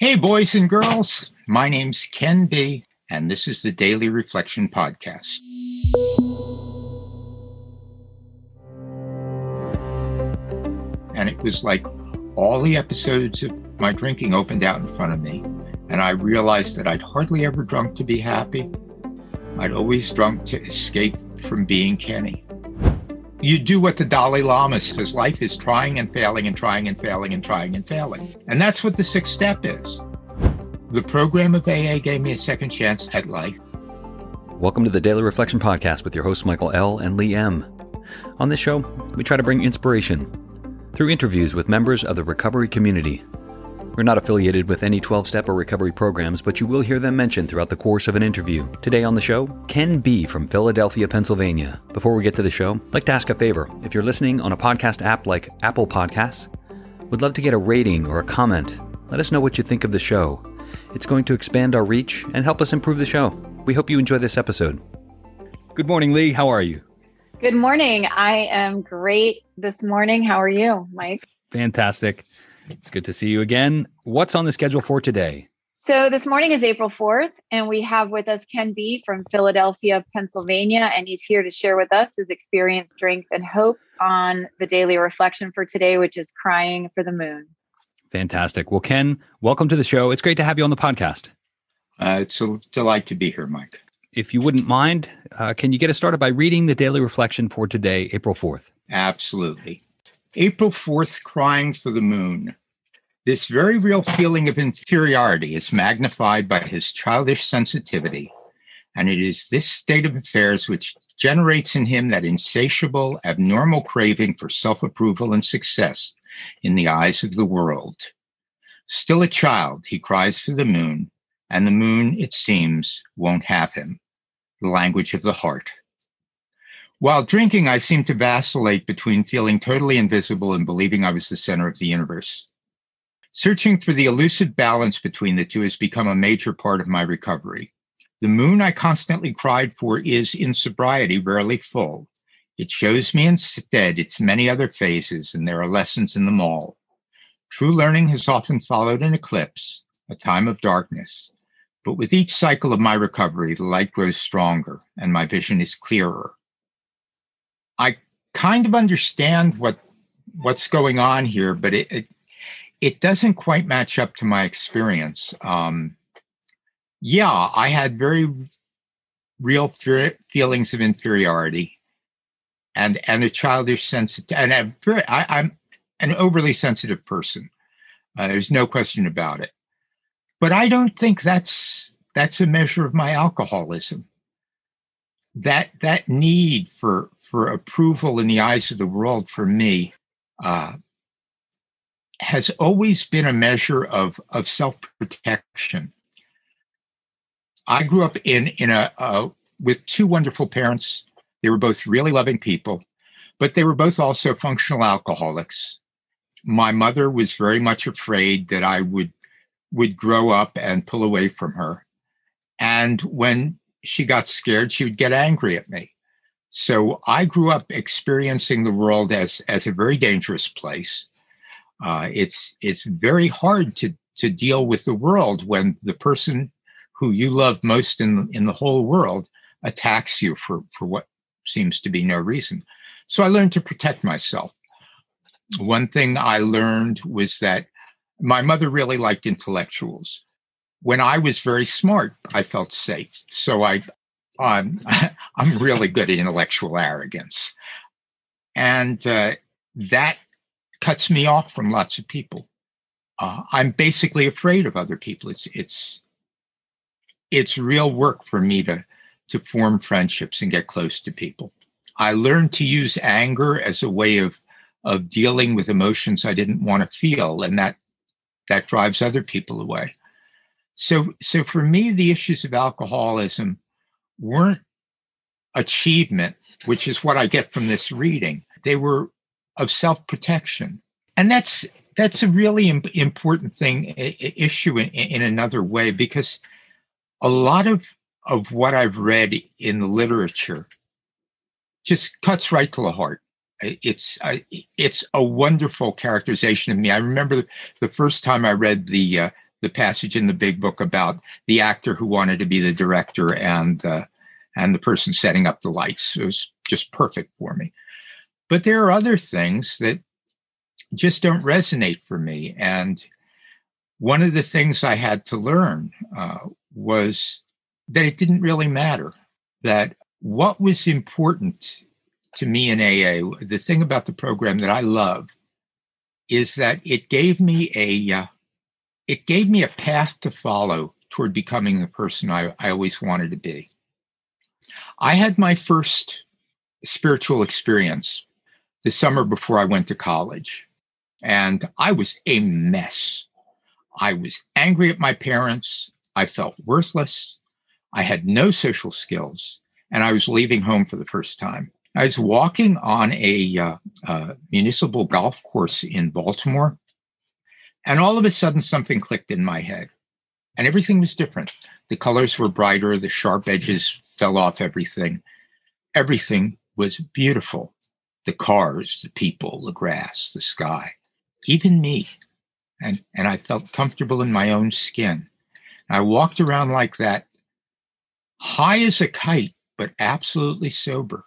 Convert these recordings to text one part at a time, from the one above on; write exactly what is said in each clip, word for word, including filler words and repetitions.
Hey, boys and girls, my name's Ken B, and this is the Daily Reflection Podcast. And it was like all the episodes of my drinking opened out in front of me, and I realized that I'd hardly ever drunk to be happy. I'd always drunk to escape from being Kenny. You do what the Dalai Lama says. Life is trying and failing and trying and failing and trying and failing. And that's what the sixth step is. The program of A A gave me a second chance at life. Welcome to the Daily Reflection Podcast with your hosts, Michael L. and Lee M. On this show, we try to bring inspiration through interviews with members of the recovery community. We're not affiliated with any twelve-step or recovery programs, but you will hear them mentioned throughout the course of an interview. Today on the show, Ken B. from Philadelphia, Pennsylvania. Before we get to the show, I'd like to ask a favor. If you're listening on a podcast app like Apple Podcasts, we'd love to get a rating or a comment. Let us know what you think of the show. It's going to expand our reach and help us improve the show. We hope you enjoy this episode. Good morning, Lee. How are you? Good morning. I am great this morning. How are you, Mike? Fantastic. It's good to see you again. What's on the schedule for today? So this morning is April fourth, and we have with us Ken B. from Philadelphia, Pennsylvania, and he's here to share with us his experience, strength, and hope on the daily reflection for today, which is crying for the moon. Fantastic. Well, Ken, welcome to the show. It's great to have you on the podcast. Uh, it's a delight to be here, Mike. If you wouldn't mind, uh, can you get us started by reading the daily reflection for today, April fourth? Absolutely. April fourth, crying for the moon. This very real feeling of inferiority is magnified by his childish sensitivity, and it is this state of affairs which generates in him that insatiable, abnormal craving for self-approval and success in the eyes of the world. Still a child, he cries for the moon, and the moon, it seems, won't have him. The language of the heart. While drinking, I seemed to vacillate between feeling totally invisible and believing I was the center of the universe. Searching for the elusive balance between the two has become a major part of my recovery. The moon I constantly cried for is, in sobriety, rarely full. It shows me instead its many other phases, and there are lessons in them all. True learning has often followed an eclipse, a time of darkness. But with each cycle of my recovery, the light grows stronger, and my vision is clearer. I kind of understand what what's going on here, but it it, it doesn't quite match up to my experience. Um, yeah, I had very real fe- feelings of inferiority, and and a childish sensitive, and a very, I, I'm an overly sensitive person. Uh, there's no question about it. But I don't think that's that's a measure of my alcoholism. That that need for for approval in the eyes of the world, for me, uh, has always been a measure of, of self-protection. I grew up in in a uh, with two wonderful parents. They were both really loving people, but they were both also functional alcoholics. My mother was very much afraid that I would would grow up and pull away from her. And when she got scared, she would get angry at me. So I grew up experiencing the world as as a very dangerous place. Uh, it's it's very hard to to deal with the world when the person who you love most in in the whole world attacks you for for what seems to be no reason. So I learned to protect myself. One thing I learned was that my mother really liked intellectuals. When I was very smart, I felt safe. So I. Um, I'm really good at intellectual arrogance. And uh, that cuts me off from lots of people. Uh, I'm basically afraid of other people. It's it's it's real work for me to, to form friendships and get close to people. I learned to use anger as a way of, of dealing with emotions I didn't want to feel, and that that drives other people away. So so for me, the issues of alcoholism weren't achievement, which is what I get from this reading. They were of self-protection. And that's that's a really im- important thing, I- issue in, in another way, because a lot of, of what I've read in the literature just cuts right to the heart. It's, uh, it's a wonderful characterization of me. I remember the first time I read the, uh, the passage in the big book about the actor who wanted to be the director and the, and the person setting up the lights. It was just perfect for me. But there are other things that just don't resonate for me. And one of the things I had to learn uh, was that it didn't really matter, that what was important to me in A A, the thing about the program that I love is that it gave me a uh, it gave me a path to follow toward becoming the person I, I always wanted to be. I had my first spiritual experience the summer before I went to college, and I was a mess. I was angry at my parents. I felt worthless. I had no social skills, and I was leaving home for the first time. I was walking on a uh, uh, municipal golf course in Baltimore, and all of a sudden something clicked in my head, and everything was different. The colors were brighter. The sharp edges fell off everything. Everything was beautiful. The cars, the people, the grass, the sky, even me. And, and I felt comfortable in my own skin. I walked around like that, high as a kite, but absolutely sober.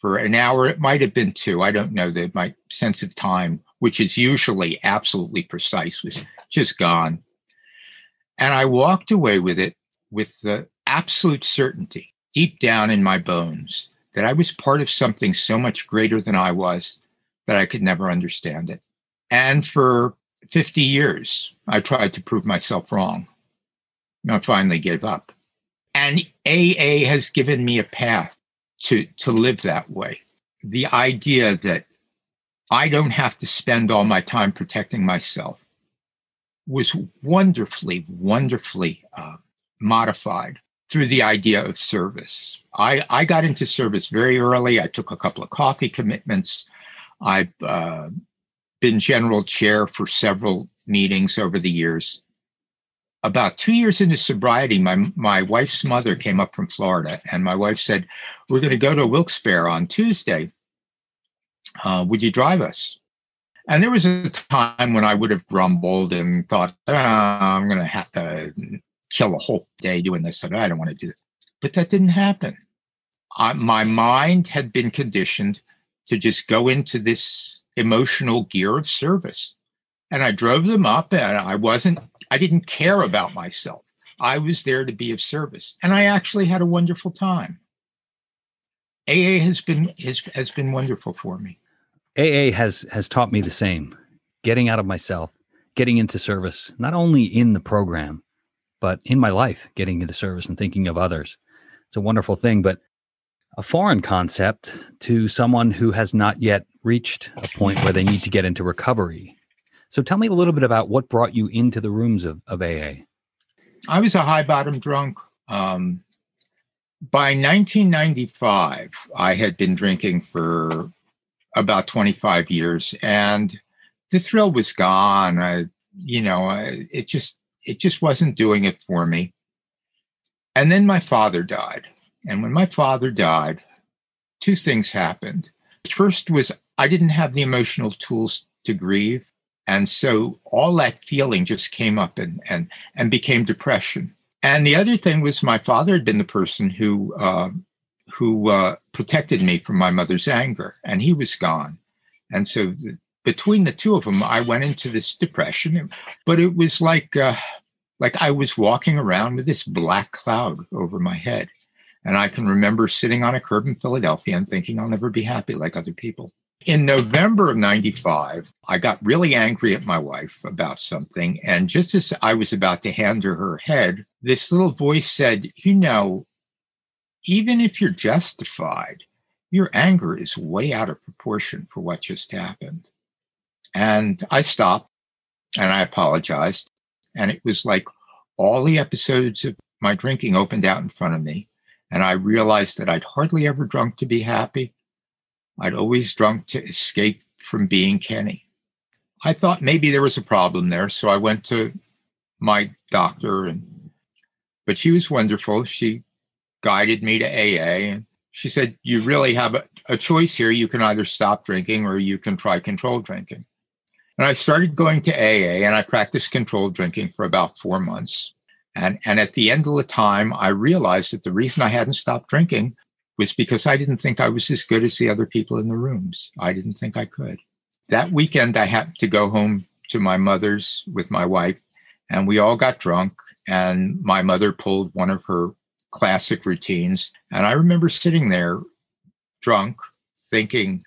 For an hour, it might have been two. I don't know, that my sense of time, which is usually absolutely precise, was just gone. And I walked away with it with the absolute certainty, deep down in my bones, that I was part of something so much greater than I was that I could never understand it. And for fifty years, I tried to prove myself wrong. And I finally gave up. And A A has given me a path to, to live that way. The idea that I don't have to spend all my time protecting myself was wonderfully, wonderfully uh, modified through the idea of service. I, I got into service very early. I took a couple of coffee commitments. I've uh, been general chair for several meetings over the years. About two years into sobriety, my, my wife's mother came up from Florida, and my wife said, "We're going to go to Wilkes-Barre on Tuesday. Uh, would you drive us?" And there was a time when I would have grumbled and thought, oh, I'm going to have to kill a whole day doing this, and I don't want to do it. But that didn't happen. I, my mind had been conditioned to just go into this emotional gear of service. And I drove them up, and I wasn't I didn't care about myself. I was there to be of service. And I actually had a wonderful time. A A has been has, has been wonderful for me. A A has has taught me the same. Getting out of myself, getting into service, not only in the program, but in my life, getting into service and thinking of others. It's a wonderful thing, but a foreign concept to someone who has not yet reached a point where they need to get into recovery. So tell me a little bit about what brought you into the rooms of, of A A. I was a high bottom drunk. Um, by nineteen ninety-five, I had been drinking for about twenty-five years, and the thrill was gone. I, you know, I, it just it just wasn't doing it for me. And then my father died. And when my father died, two things happened. First was I didn't have the emotional tools to grieve. And so all that feeling just came up and, and, and became depression. And the other thing was my father had been the person who uh, who uh, protected me from my mother's anger, and he was gone. And so th- between the two of them, I went into this depression. But it was like uh, like I was walking around with this black cloud over my head. And I can remember sitting on a curb in Philadelphia and thinking, I'll never be happy like other people. In November of ninety-five, I got really angry at my wife about something. And just as I was about to hand her her head, this little voice said, you know, even if you're justified, your anger is way out of proportion for what just happened. And I stopped and I apologized. And it was like all the episodes of my drinking opened out in front of me. And I realized that I'd hardly ever drunk to be happy. I'd always drunk to escape from being Kenny. I thought maybe there was a problem there, so I went to my doctor, and but she was wonderful. She guided me to A A, and she said, you really have a, a choice here. You can either stop drinking or you can try controlled drinking. And I started going to A A, and I practiced controlled drinking for about four months. And, and at the end of the time, I realized that the reason I hadn't stopped drinking was because I didn't think I was as good as the other people in the rooms. I didn't think I could. That weekend, I had to go home to my mother's with my wife, and we all got drunk. And my mother pulled one of her classic routines. And I remember sitting there drunk, thinking,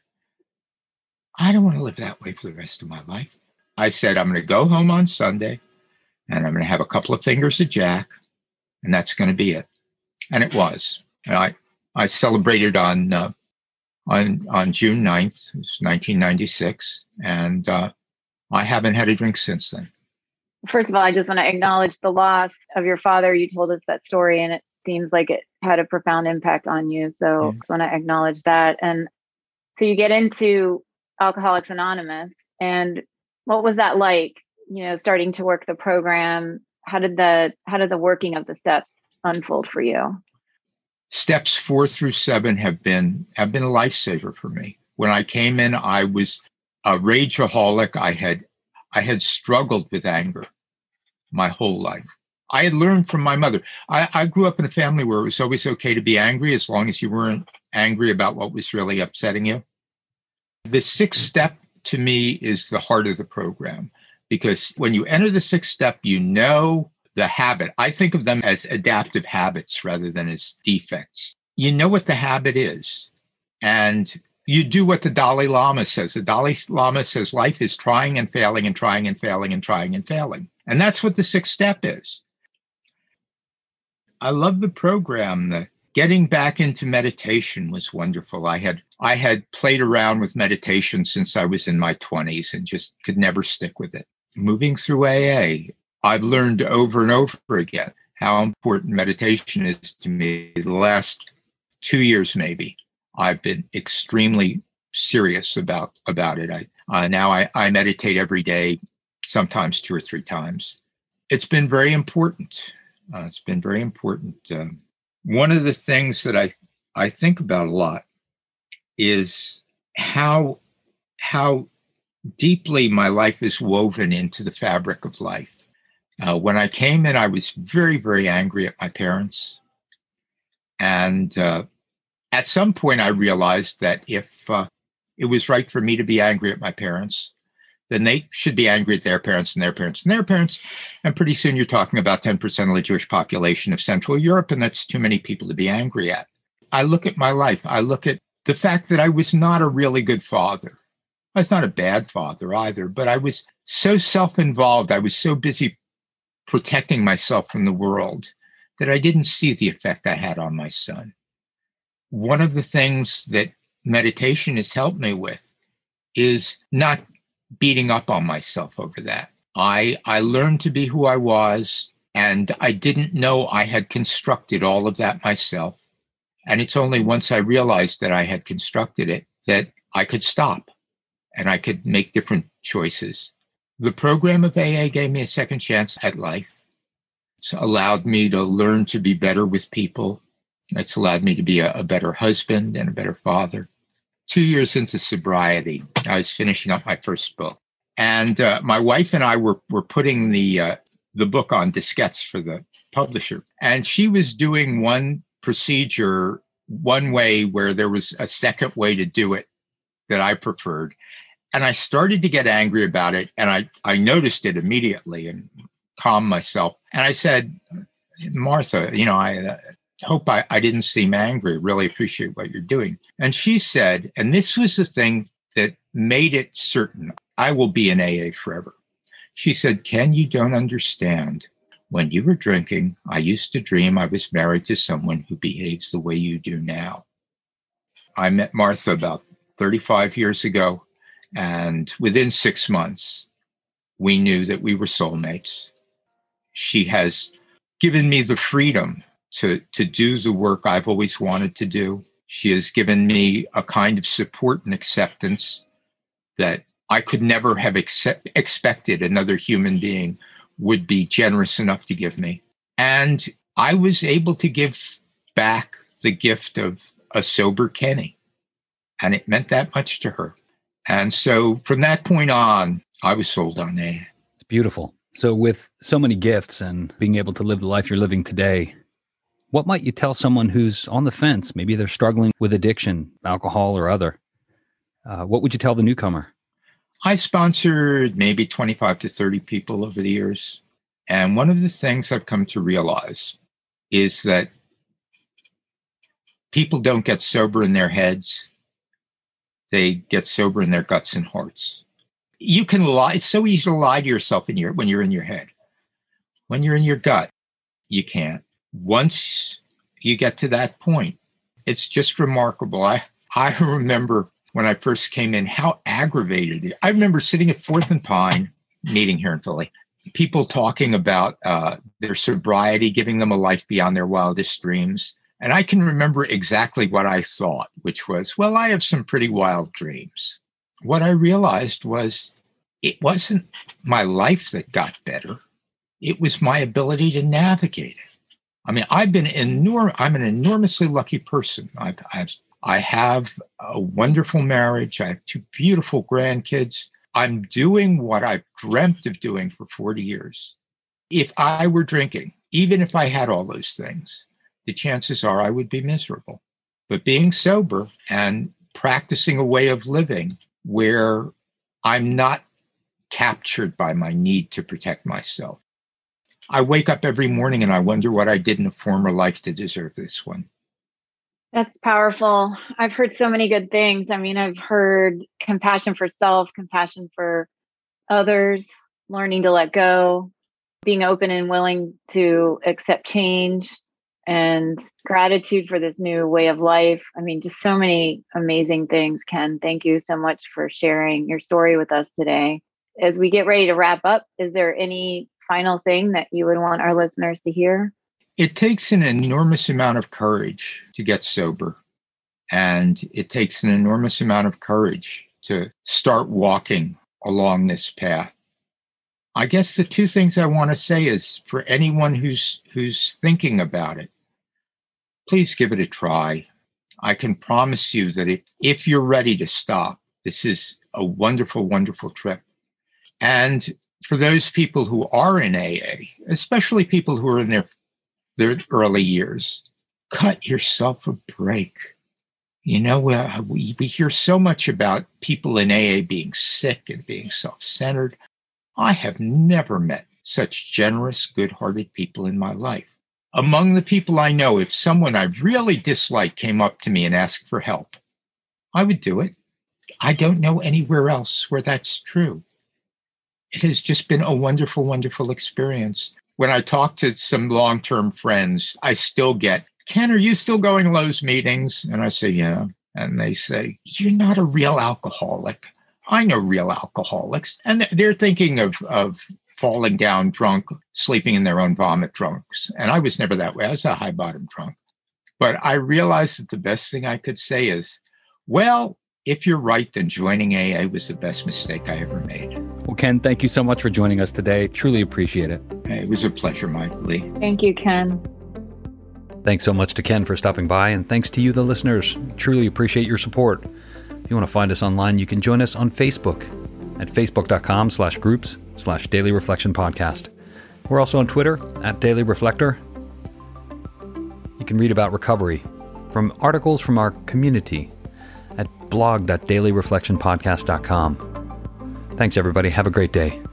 I don't want to live that way for the rest of my life. I said, I'm going to go home on Sunday, and I'm going to have a couple of fingers of Jack, and that's going to be it. And it was. And I, I celebrated on uh, on on June ninth, nineteen ninety-six, and uh, I haven't had a drink since then. First of all, I just want to acknowledge the loss of your father. You told us that story, and it seems like it had a profound impact on you. So yeah. I just want to acknowledge that. And so you get into Alcoholics Anonymous, and what was that like? You know, starting to work the program, how did the how did the working of the steps unfold for you? Steps four through seven have been have been a lifesaver for me. When I came in, I was a rageaholic. I had I had struggled with anger my whole life. I had learned from my mother. I, I grew up in a family where it was always okay to be angry as long as you weren't angry about what was really upsetting you. The sixth step to me is the heart of the program, because when you enter the sixth step, you know the habit. I think of them as adaptive habits rather than as defects. You know what the habit is, and you do what the Dalai Lama says. The Dalai Lama says life is trying and failing and trying and failing and trying and failing. And that's what the sixth step is. I love the program. The getting back into meditation was wonderful. I had I had played around with meditation since I was in my twenties and just could never stick with it. Moving through A A, I've learned over and over again how important meditation is to me. The last two years, maybe, I've been extremely serious about, about it. I, uh, now I, I meditate every day, sometimes two or three times. It's been very important. Uh, it's been very important. Uh, one of the things that I, I think about a lot is how, how deeply my life is woven into the fabric of life. Uh, when I came in, I was very, very angry at my parents. And uh, at some point, I realized that if uh, it was right for me to be angry at my parents, then they should be angry at their parents and their parents and their parents. And pretty soon you're talking about ten percent of the Jewish population of Central Europe, and that's too many people to be angry at. I look at my life. I look at the fact that I was not a really good father. I was not a bad father either, but I was so self-involved. I was so busy protecting myself from the world that I didn't see the effect I had on my son. One of the things that meditation has helped me with is not beating up on myself over that. I, I learned to be who I was, and I didn't know I had constructed all of that myself. And it's only once I realized that I had constructed it that I could stop and I could make different choices. The program of A A gave me a second chance at life. It's allowed me to learn to be better with people. It's allowed me to be a, a better husband and a better father. Two years into sobriety, I was finishing up my first book. And uh, my wife and I were, were putting the, uh, the book on diskettes for the publisher. And she was doing one procedure, one way where there was a second way to do it that I preferred. And I started to get angry about it, and I, I noticed it immediately and calmed myself. And I said, Martha, you know, I uh, hope I, I didn't seem angry. Really appreciate what you're doing. And she said, and this was the thing that made it certain, I will be in A A forever. She said, Ken, you don't understand. When you were drinking, I used to dream I was married to someone who behaves the way you do now. I met Martha about thirty-five years ago. And within six months, we knew that we were soulmates. She has given me the freedom to, to do the work I've always wanted to do. She has given me a kind of support and acceptance that I could never have accept, expected another human being would be generous enough to give me. And I was able to give back the gift of a sober Kenny. And it meant that much to her. And so from that point on, I was sold on there. It's beautiful. So with so many gifts and being able to live the life you're living today, what might you tell someone who's on the fence? Maybe they're struggling with addiction, alcohol or other. Uh, what would you tell the newcomer? I sponsored maybe twenty-five to thirty people over the years. And one of the things I've come to realize is that people don't get sober in their heads. They get sober in their guts and hearts. You can lie. It's so easy to lie to yourself in your, when you're in your head. When you're in your gut, you can't. Once you get to that point, it's just remarkable. I, I remember when I first came in, how aggravated. I remember sitting at Fourth and Pine meeting here in Philly, people talking about uh, their sobriety, giving them a life beyond their wildest dreams. And I can remember exactly what I thought, which was, well, I have some pretty wild dreams. What I realized was it wasn't my life that got better. It was my ability to navigate it. I mean, I've been enorm- I'm an enormously lucky person. I've, I've, I have a wonderful marriage. I have two beautiful grandkids. I'm doing what I've dreamt of doing for forty years. If I were drinking, even if I had all those things, the chances are I would be miserable. But being sober and practicing a way of living where I'm not captured by my need to protect myself. I wake up every morning and I wonder what I did in a former life to deserve this one. That's powerful. I've heard so many good things. I mean, I've heard compassion for self, compassion for others, learning to let go, being open and willing to accept change, and gratitude for this new way of life. I mean, just so many amazing things, Ken. Thank you so much for sharing your story with us today. As we get ready to wrap up, is there any final thing that you would want our listeners to hear? It takes an enormous amount of courage to get sober. And it takes an enormous amount of courage to start walking along this path. I guess the two things I want to say is for anyone who's who's thinking about it, please give it a try. I can promise you that it, if you're ready to stop, this is a wonderful, wonderful trip. And for those people who are in A A, especially people who are in their, their early years, cut yourself a break. You know, uh, we, we hear so much about people in A A being sick and being self-centered. I have never met such generous, good-hearted people in my life. Among the people I know, if someone I really dislike came up to me and asked for help, I would do it. I don't know anywhere else where that's true. It has just been a wonderful, wonderful experience. When I talk to some long-term friends, I still get, Ken, are you still going to Lowe's meetings? And I say, yeah. And they say, you're not a real alcoholic. I know real alcoholics, and they're thinking of, of falling down drunk, sleeping in their own vomit drunks. And I was never that way. I was a high bottom drunk. But I realized that the best thing I could say is, well, if you're right, then joining A A was the best mistake I ever made. Well, Ken, thank you so much for joining us today. Truly appreciate it. It was a pleasure, Mike Lee. Thank you, Ken. Thanks so much to Ken for stopping by, and thanks to you, the listeners. Truly appreciate your support. If you want to find us online, you can join us on Facebook at facebook.com slash groups slash Daily Reflection Podcast. We're also on Twitter at Daily Reflector. You can read about recovery from articles from our community at blog dot daily reflection podcast dot com. Thanks, everybody. Have a great day.